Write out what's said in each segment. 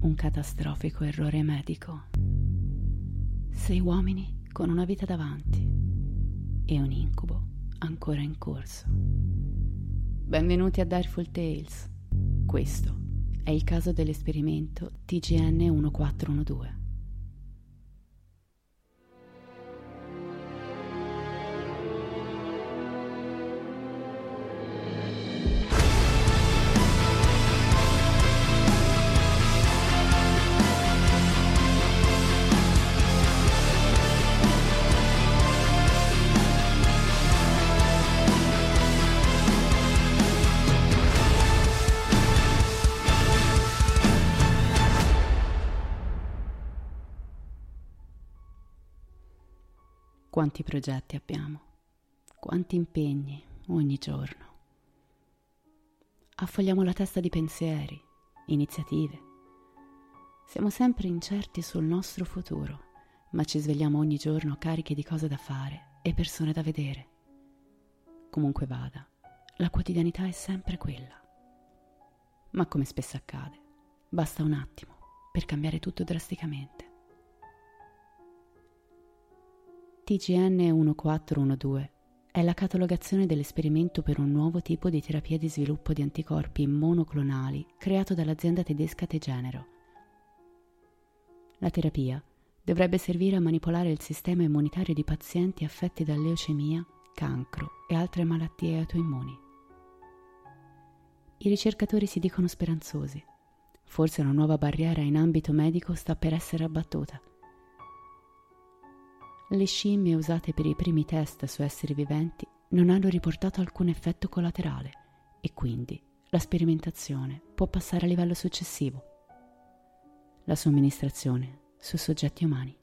Un catastrofico errore medico. 6 uomini con una vita davanti e un incubo ancora in corso. Benvenuti a Direful Tales. Questo è il caso dell'esperimento TGN1412. Quanti progetti abbiamo, quanti impegni ogni giorno. Affogliamo la testa di pensieri, iniziative. Siamo sempre incerti sul nostro futuro, ma ci svegliamo ogni giorno carichi di cose da fare e persone da vedere. Comunque vada, la quotidianità è sempre quella. Ma come spesso accade, basta un attimo per cambiare tutto drasticamente. TGN1412 è la catalogazione dell'esperimento per un nuovo tipo di terapia di sviluppo di anticorpi monoclonali creato dall'azienda tedesca TeGenero. La terapia dovrebbe servire a manipolare il sistema immunitario di pazienti affetti da leucemia, cancro e altre malattie autoimmuni. I ricercatori si dicono speranzosi. Forse una nuova barriera in ambito medico sta per essere abbattuta. Le scimmie usate per i primi test su esseri viventi non hanno riportato alcun effetto collaterale e quindi la sperimentazione può passare a livello successivo, la somministrazione su soggetti umani.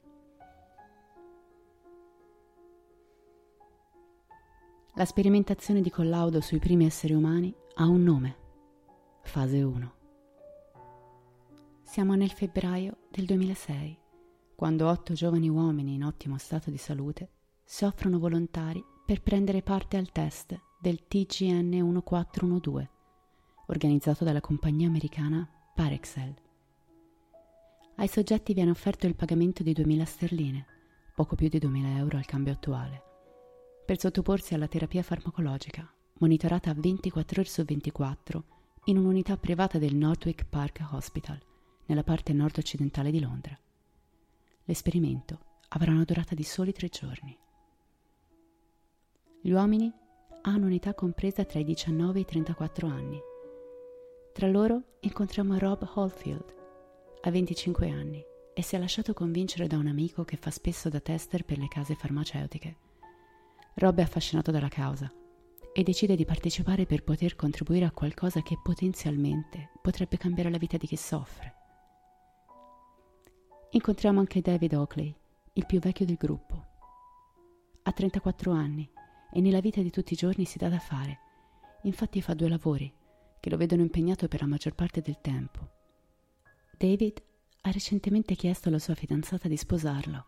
La sperimentazione di collaudo sui primi esseri umani ha un nome, fase 1. Siamo nel febbraio del 2006. Quando 8 giovani uomini in ottimo stato di salute si offrono volontari per prendere parte al test del TGN1412, organizzato dalla compagnia americana Parexel. Ai soggetti viene offerto il pagamento di 2.000 sterline, poco più di 2.000 euro al cambio attuale, per sottoporsi alla terapia farmacologica, monitorata 24 ore su 24 in un'unità privata del Northwick Park Hospital, nella parte nord-occidentale di Londra. L'esperimento avrà una durata di soli 3 giorni. Gli uomini hanno un'età compresa tra i 19 e i 34 anni. Tra loro incontriamo Rob Hallfield, ha 25 anni e si è lasciato convincere da un amico che fa spesso da tester per le case farmaceutiche. Rob è affascinato dalla causa e decide di partecipare per poter contribuire a qualcosa che potenzialmente potrebbe cambiare la vita di chi soffre. Incontriamo anche David Oakley, il più vecchio del gruppo. Ha 34 anni e nella vita di tutti i giorni si dà da fare. Infatti fa 2 lavori, che lo vedono impegnato per la maggior parte del tempo. David ha recentemente chiesto alla sua fidanzata di sposarlo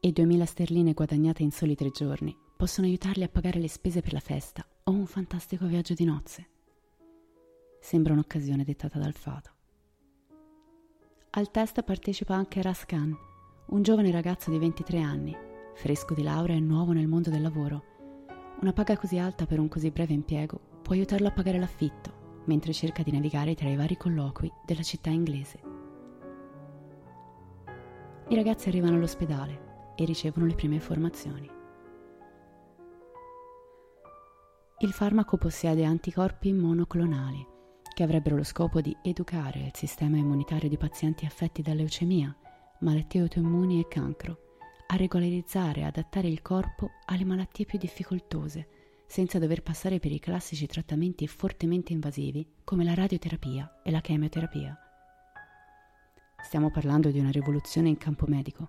e 2.000 sterline guadagnate in soli 3 giorni possono aiutarli a pagare le spese per la festa o un fantastico viaggio di nozze. Sembra un'occasione dettata dal fato. Al test partecipa anche Raskan, un giovane ragazzo di 23 anni, fresco di laurea e nuovo nel mondo del lavoro. Una paga così alta per un così breve impiego può aiutarlo a pagare l'affitto, mentre cerca di navigare tra i vari colloqui della città inglese. I ragazzi arrivano all'ospedale e ricevono le prime informazioni. Il farmaco possiede anticorpi monoclonali, che avrebbero lo scopo di educare il sistema immunitario di pazienti affetti da leucemia, malattie autoimmuni e cancro, a regolarizzare e adattare il corpo alle malattie più difficoltose, senza dover passare per i classici trattamenti fortemente invasivi come la radioterapia e la chemioterapia. Stiamo parlando di una rivoluzione in campo medico,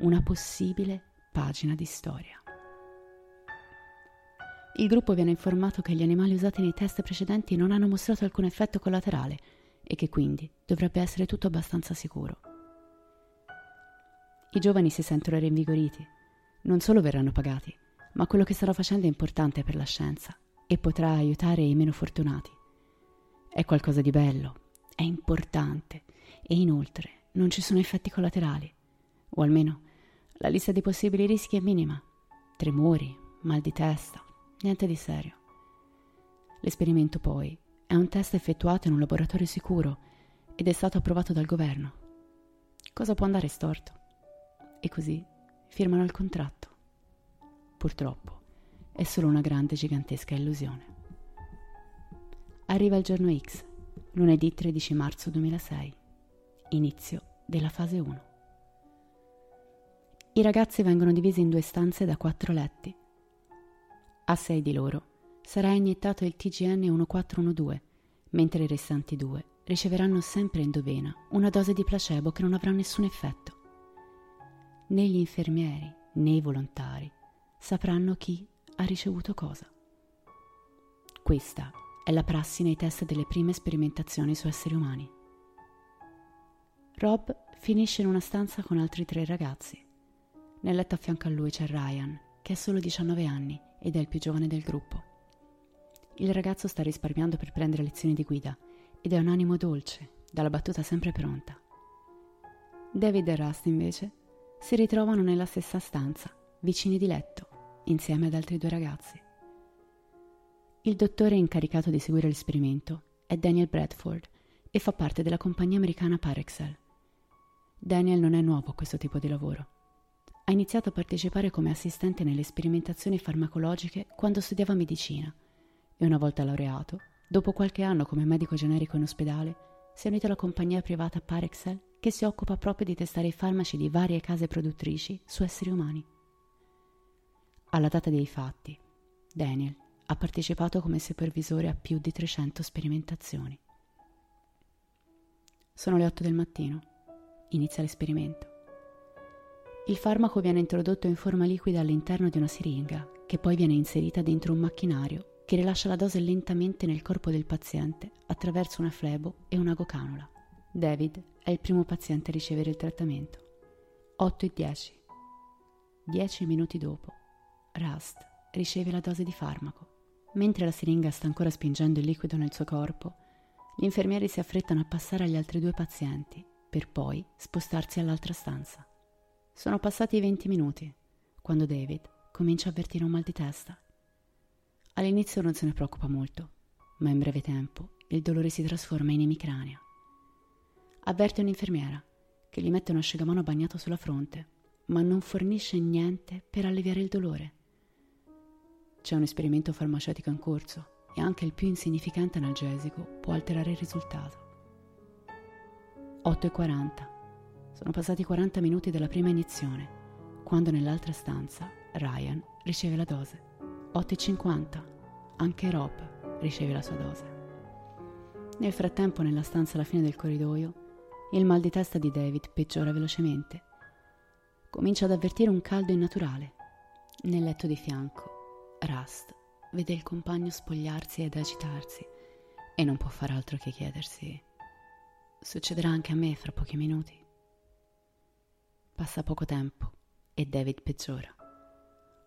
una possibile pagina di storia. Il gruppo viene informato che gli animali usati nei test precedenti non hanno mostrato alcun effetto collaterale e che quindi dovrebbe essere tutto abbastanza sicuro. I giovani si sentono rinvigoriti. Non solo verranno pagati, ma quello che stanno facendo è importante per la scienza e potrà aiutare i meno fortunati. È qualcosa di bello, è importante e inoltre non ci sono effetti collaterali, o almeno la lista dei possibili rischi è minima. Tremori, mal di testa. Niente di serio. L'esperimento poi è un test effettuato in un laboratorio sicuro ed è stato approvato dal governo. Cosa può andare storto? E così firmano il contratto. Purtroppo è solo una grande, gigantesca illusione. Arriva il giorno X, lunedì 13 marzo 2006, inizio della fase 1. I ragazzi vengono divisi in due stanze da 4 letti. A 6 di loro sarà iniettato il TGN1412, mentre i restanti 2 riceveranno sempre endovena una dose di placebo che non avrà nessun effetto. Né gli infermieri né i volontari sapranno chi ha ricevuto cosa. Questa è la prassi nei test delle prime sperimentazioni su esseri umani. Rob finisce in una stanza con altri 3 ragazzi. Nel letto a fianco a lui c'è Ryan, che ha solo 19 anni ed è il più giovane del gruppo. Il ragazzo sta risparmiando per prendere lezioni di guida ed è un animo dolce, dalla battuta sempre pronta. David e Rust, invece, si ritrovano nella stessa stanza, vicini di letto, insieme ad altri 2 ragazzi. Il dottore incaricato di seguire l'esperimento è Daniel Bradford e fa parte della compagnia americana Parexel. Daniel non è nuovo a questo tipo di lavoro. Ha iniziato a partecipare come assistente nelle sperimentazioni farmacologiche quando studiava medicina e una volta laureato, dopo qualche anno come medico generico in ospedale, si è unito alla compagnia privata Parexel che si occupa proprio di testare i farmaci di varie case produttrici su esseri umani. Alla data dei fatti, Daniel ha partecipato come supervisore a più di 300 sperimentazioni. Sono le 8 del mattino. Inizia l'esperimento. Il farmaco viene introdotto in forma liquida all'interno di una siringa, che poi viene inserita dentro un macchinario che rilascia la dose lentamente nel corpo del paziente attraverso una flebo e una gocanula. David è il primo paziente a ricevere il trattamento. 8:10. 10 minuti dopo, Rust riceve la dose di farmaco. Mentre la siringa sta ancora spingendo il liquido nel suo corpo, gli infermieri si affrettano a passare agli altri 2 pazienti, per poi spostarsi all'altra stanza. Sono passati 20 minuti, quando David comincia a avvertire un mal di testa. All'inizio non se ne preoccupa molto, ma in breve tempo il dolore si trasforma in emicrania. Avverte un'infermiera, che gli mette un asciugamano bagnato sulla fronte, ma non fornisce niente per alleviare il dolore. C'è un esperimento farmaceutico in corso e anche il più insignificante analgesico può alterare il risultato. 8:40. Sono passati 40 minuti dalla prima iniezione, quando nell'altra stanza Ryan riceve la dose. 8:50. Anche Rob riceve la sua dose. Nel frattempo, nella stanza alla fine del corridoio, il mal di testa di David peggiora velocemente. Comincia ad avvertire un caldo innaturale. Nel letto di fianco, Rust vede il compagno spogliarsi ed agitarsi e non può far altro che chiedersi: succederà anche a me fra pochi minuti? Passa poco tempo e David peggiora.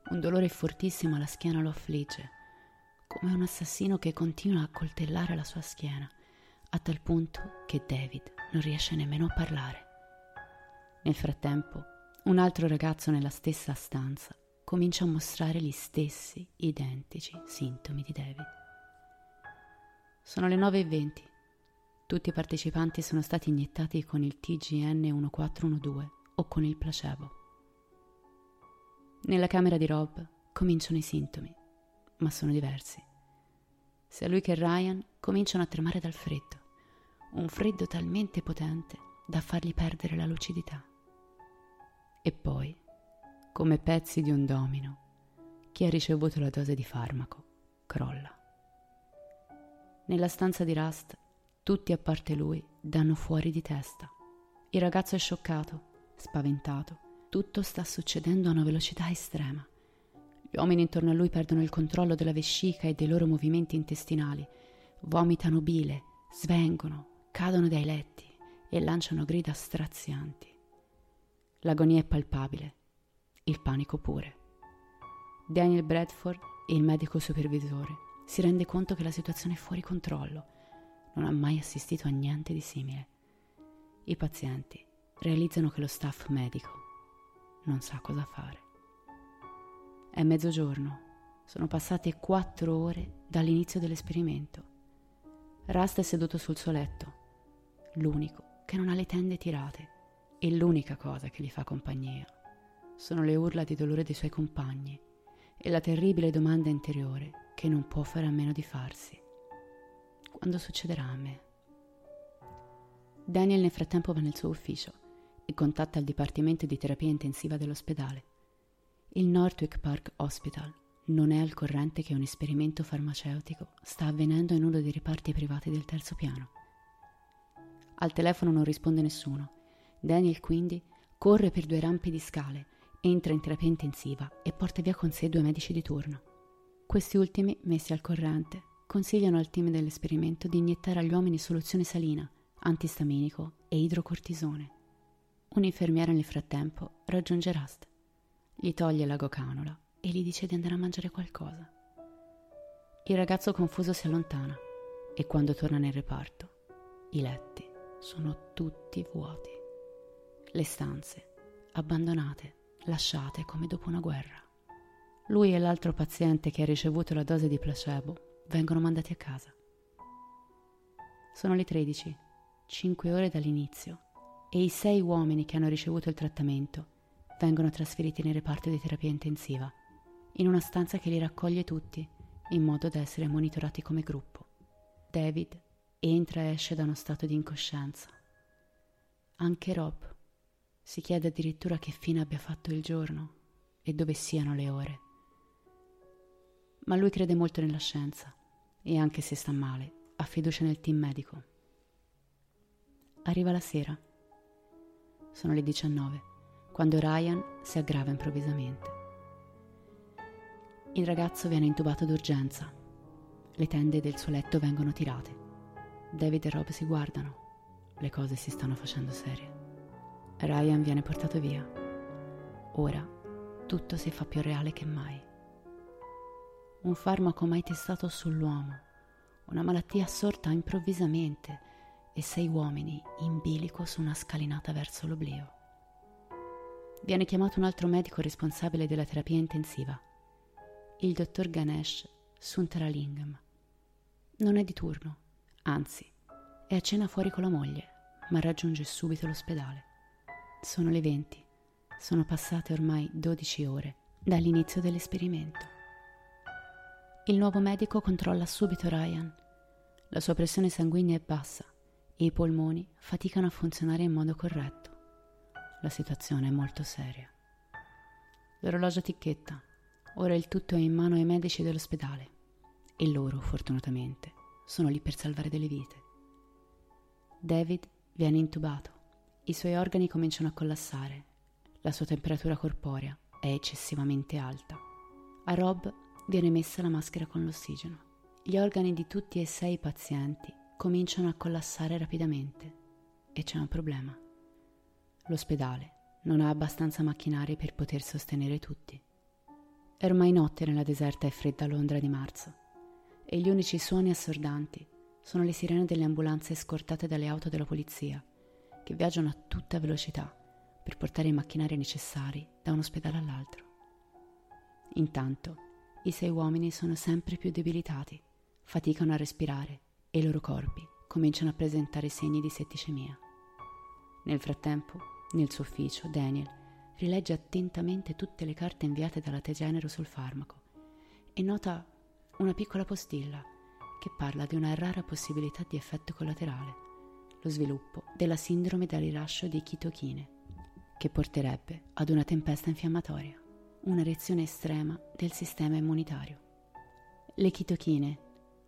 Un dolore fortissimo alla schiena lo affligge, come un assassino che continua a coltellare la sua schiena, a tal punto che David non riesce nemmeno a parlare. Nel frattempo, un altro ragazzo nella stessa stanza comincia a mostrare gli stessi identici sintomi di David. Sono le 9:20. Tutti i partecipanti sono stati iniettati con il TGN1412 o con il placebo. Nella camera di Rob cominciano i sintomi, ma sono diversi. Sia lui che Ryan cominciano a tremare dal freddo, un freddo talmente potente da fargli perdere la lucidità. E poi, come pezzi di un domino, chi ha ricevuto la dose di farmaco crolla. Nella stanza di Rust, tutti a parte lui danno fuori di testa. Il ragazzo è scioccato, spaventato. Tutto sta succedendo a una velocità estrema. Gli uomini intorno a lui perdono il controllo della vescica e dei loro movimenti intestinali. Vomitano bile, svengono, cadono dai letti e lanciano grida strazianti. L'agonia è palpabile, il panico pure. Daniel Bradford, il medico supervisore, si rende conto che la situazione è fuori controllo. Non ha mai assistito a niente di simile. I pazienti realizzano che lo staff medico non sa cosa fare. È mezzogiorno. Sono passate 4 ore dall'inizio dell'esperimento. Rust è seduto sul suo letto, l'unico che non ha le tende tirate, e l'unica cosa che gli fa compagnia sono le urla di dolore dei suoi compagni e la terribile domanda interiore che non può fare a meno di farsi: quando succederà a me? Daniel nel frattempo va nel suo ufficio e contatta il dipartimento di terapia intensiva dell'ospedale. Il Northwick Park Hospital non è al corrente che un esperimento farmaceutico sta avvenendo in uno dei reparti privati del terzo piano. Al telefono non risponde nessuno. Daniel quindi corre per 2 rampe di scale, entra in terapia intensiva e porta via con sé 2 medici di turno. Questi ultimi, messi al corrente, consigliano al team dell'esperimento di iniettare agli uomini soluzione salina, antistaminico e idrocortisone. Un'infermiera nel frattempo raggiunge Rust. Gli toglie la gocanola e gli dice di andare a mangiare qualcosa. Il ragazzo confuso si allontana e quando torna nel reparto i letti sono tutti vuoti. Le stanze abbandonate, lasciate come dopo una guerra. Lui e l'altro paziente che ha ricevuto la dose di placebo vengono mandati a casa. Sono le 13, 5 ore dall'inizio, e i 6 uomini che hanno ricevuto il trattamento vengono trasferiti nel reparto di terapia intensiva, in una stanza che li raccoglie tutti, in modo da essere monitorati come gruppo. David entra e esce da uno stato di incoscienza. Anche Rob si chiede addirittura che fine abbia fatto il giorno e dove siano le ore. Ma lui crede molto nella scienza e, anche se sta male, ha fiducia nel team medico. Arriva la sera. Sono le 19. Quando Ryan si aggrava improvvisamente. Il ragazzo viene intubato d'urgenza. Le tende del suo letto vengono tirate. David e Rob si guardano. Le cose si stanno facendo serie. Ryan viene portato via. Ora tutto si fa più reale che mai. Un farmaco mai testato sull'uomo, una malattia sorta improvvisamente e 6 uomini in bilico su una scalinata verso l'oblio. Viene chiamato un altro medico responsabile della terapia intensiva, il dottor Ganesh Sunteralingam. Non è di turno, anzi, è a cena fuori con la moglie, ma raggiunge subito l'ospedale. Sono le 20, sono passate ormai 12 ore dall'inizio dell'esperimento. Il nuovo medico controlla subito Ryan. La sua pressione sanguigna è bassa e i polmoni faticano a funzionare in modo corretto. La situazione è molto seria. L'orologio ticchetta. Ora il tutto è in mano ai medici dell'ospedale e loro, fortunatamente, sono lì per salvare delle vite. David viene intubato. I suoi organi cominciano a collassare. La sua temperatura corporea è eccessivamente alta. A Rob viene messa la maschera con l'ossigeno. Gli organi di tutti e 6 i pazienti cominciano a collassare rapidamente e c'è un problema. L'ospedale non ha abbastanza macchinari per poter sostenere tutti. È ormai notte nella deserta e fredda Londra di marzo e gli unici suoni assordanti sono le sirene delle ambulanze scortate dalle auto della polizia che viaggiano a tutta velocità per portare i macchinari necessari da un ospedale all'altro. Intanto i 6 uomini sono sempre più debilitati, faticano a respirare e i loro corpi cominciano a presentare segni di setticemia. Nel frattempo, nel suo ufficio, Daniel rilegge attentamente tutte le carte inviate dalla TeGenero sul farmaco e nota una piccola postilla che parla di una rara possibilità di effetto collaterale, lo sviluppo della sindrome da rilascio di chitochine, che porterebbe ad una tempesta infiammatoria, una reazione estrema del sistema immunitario. Le chitochine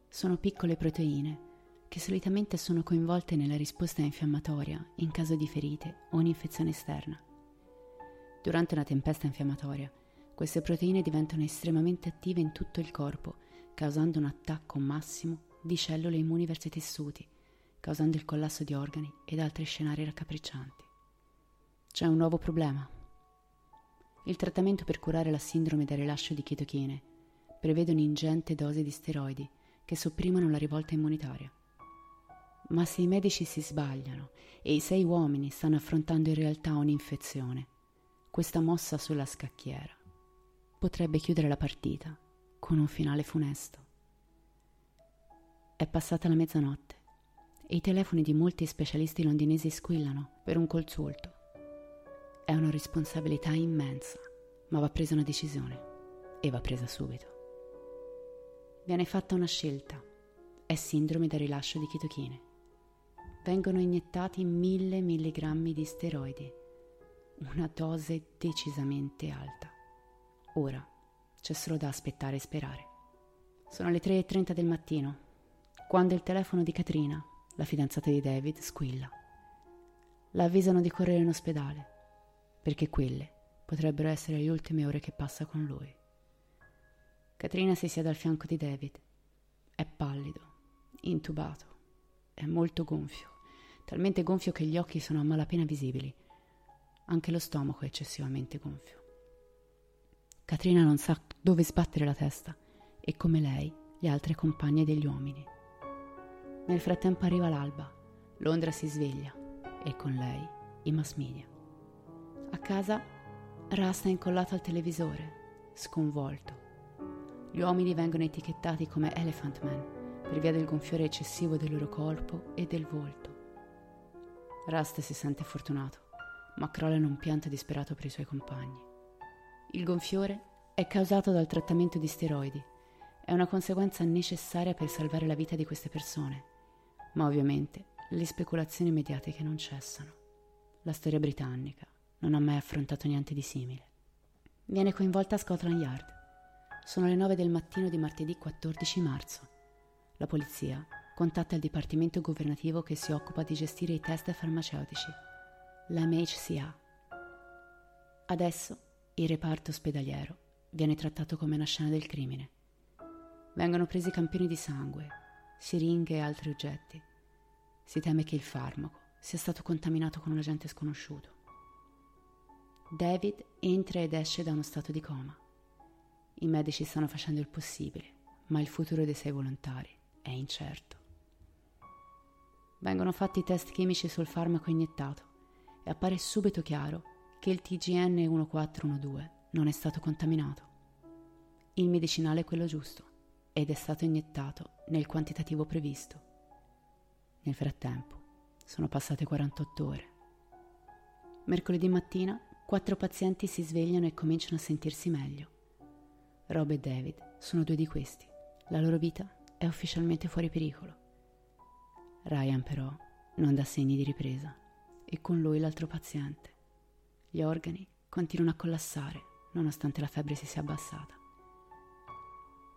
sono piccole proteine che solitamente sono coinvolte nella risposta infiammatoria in caso di ferite o un'infezione esterna. Durante una tempesta infiammatoria, queste proteine diventano estremamente attive in tutto il corpo, causando un attacco massimo di cellule immuni verso i tessuti, causando il collasso di organi ed altri scenari raccapriccianti. C'è un nuovo problema. Il trattamento per curare la sindrome da rilascio di chitochine prevede un'ingente dose di steroidi che sopprimono la rivolta immunitaria. Ma se i medici si sbagliano e i 6 uomini stanno affrontando in realtà un'infezione, questa mossa sulla scacchiera potrebbe chiudere la partita con un finale funesto. È passata la mezzanotte e i telefoni di molti specialisti londinesi squillano per un consulto. È una responsabilità immensa, ma va presa una decisione, e va presa subito. Viene fatta una scelta. È sindrome da rilascio di chitochine. Vengono iniettati 1000 milligrammi di steroidi, una dose decisamente alta. Ora c'è solo da aspettare e sperare. Sono le 3:30 del mattino, quando il telefono di Katrina, la fidanzata di David, squilla. La avvisano di correre in ospedale, perché quelle potrebbero essere le ultime ore che passa con lui. Katrina si siede al fianco di David. È pallido, intubato, è molto gonfio, talmente gonfio che gli occhi sono a malapena visibili. Anche lo stomaco è eccessivamente gonfio. Katrina non sa dove sbattere la testa e, come lei, le altre compagne degli uomini. Nel frattempo arriva l'alba, Londra si sveglia e con lei i mass media. A casa Rasta è incollato al televisore, sconvolto. Gli uomini vengono etichettati come Elephant Man per via del gonfiore eccessivo del loro corpo e del volto. Rasta si sente fortunato, ma crolla in un pianto disperato per i suoi compagni. Il gonfiore è causato dal trattamento di steroidi, è una conseguenza necessaria per salvare la vita di queste persone. Ma ovviamente le speculazioni mediatiche non cessano. La storia britannica non ha mai affrontato niente di simile. Viene coinvolta Scotland Yard. Sono le 9 del mattino di martedì 14 marzo. La polizia contatta il dipartimento governativo che si occupa di gestire i test farmaceutici, la MHCA. Adesso il reparto ospedaliero viene trattato come una scena del crimine. Vengono presi campioni di sangue, siringhe e altri oggetti. Si teme che il farmaco sia stato contaminato con un agente sconosciuto. David entra ed esce da uno stato di coma. I medici stanno facendo il possibile, ma il futuro dei 6 volontari è incerto. Vengono fatti test chimici sul farmaco iniettato e appare subito chiaro che il TGN1412 non è stato contaminato. Il medicinale è quello giusto ed è stato iniettato nel quantitativo previsto. Nel frattempo sono passate 48 ore. Mercoledì mattina 4 pazienti si svegliano e cominciano a sentirsi meglio. Rob e David sono 2 di questi. La loro vita è ufficialmente fuori pericolo. Ryan però non dà segni di ripresa e con lui l'altro paziente. Gli organi continuano a collassare nonostante la febbre si sia abbassata.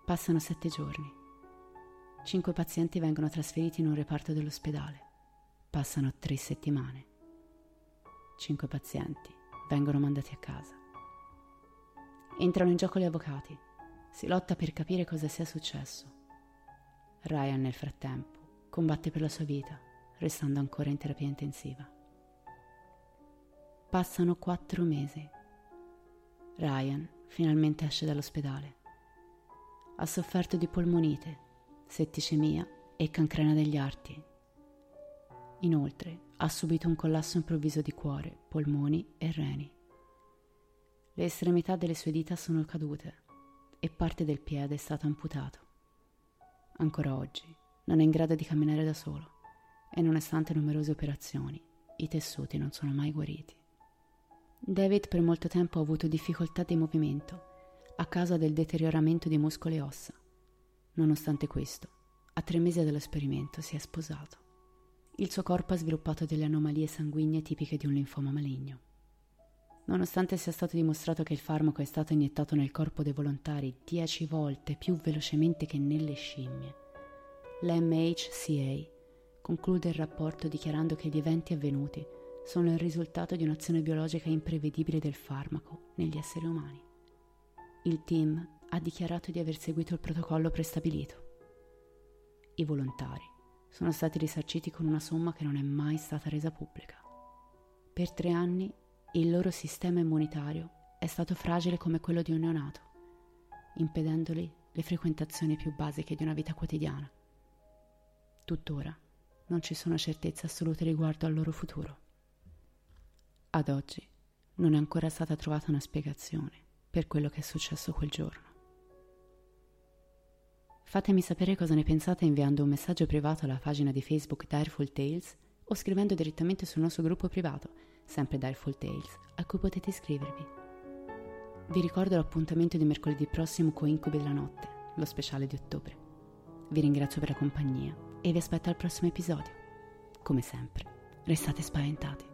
Passano 7 giorni. 5 pazienti vengono trasferiti in un reparto dell'ospedale. Passano 3 settimane. 5 pazienti vengono mandati a casa. Entrano in gioco gli avvocati. Si lotta per capire cosa sia successo. Ryan, nel frattempo, combatte per la sua vita, restando ancora in terapia intensiva. Passano 4 mesi. Ryan finalmente esce dall'ospedale. Ha sofferto di polmonite, setticemia e cancrena degli arti. Inoltre, ha subito un collasso improvviso di cuore, polmoni e reni. Le estremità delle sue dita sono cadute e parte del piede è stato amputato. Ancora oggi Non è in grado di camminare da solo e nonostante numerose operazioni, i tessuti non sono mai guariti. David per molto tempo ha avuto difficoltà di movimento a causa del deterioramento di muscoli e ossa. Nonostante questo, a 3 mesi dall'esperimento si è sposato. Il suo corpo ha sviluppato delle anomalie sanguigne tipiche di un linfoma maligno. Nonostante sia stato dimostrato che il farmaco è stato iniettato nel corpo dei volontari 10 volte più velocemente che nelle scimmie, la MHCA conclude il rapporto dichiarando che gli eventi avvenuti sono il risultato di un'azione biologica imprevedibile del farmaco negli esseri umani. Il team ha dichiarato di aver seguito il protocollo prestabilito. I volontari sono stati risarciti con una somma che non è mai stata resa pubblica. Per 3 anni il loro sistema immunitario è stato fragile come quello di un neonato, impedendoli le frequentazioni più basiche di una vita quotidiana. Tuttora non ci sono certezze assolute riguardo al loro futuro. Ad oggi non è ancora stata trovata una spiegazione per quello che è successo quel giorno. Fatemi sapere cosa ne pensate inviando un messaggio privato alla pagina di Facebook Direful Tales o scrivendo direttamente sul nostro gruppo privato, sempre Direful Tales, a cui potete iscrivervi. Vi ricordo l'appuntamento di mercoledì prossimo con Incubi della Notte, lo speciale di ottobre. Vi ringrazio per la compagnia e vi aspetto al prossimo episodio. Come sempre, restate spaventati.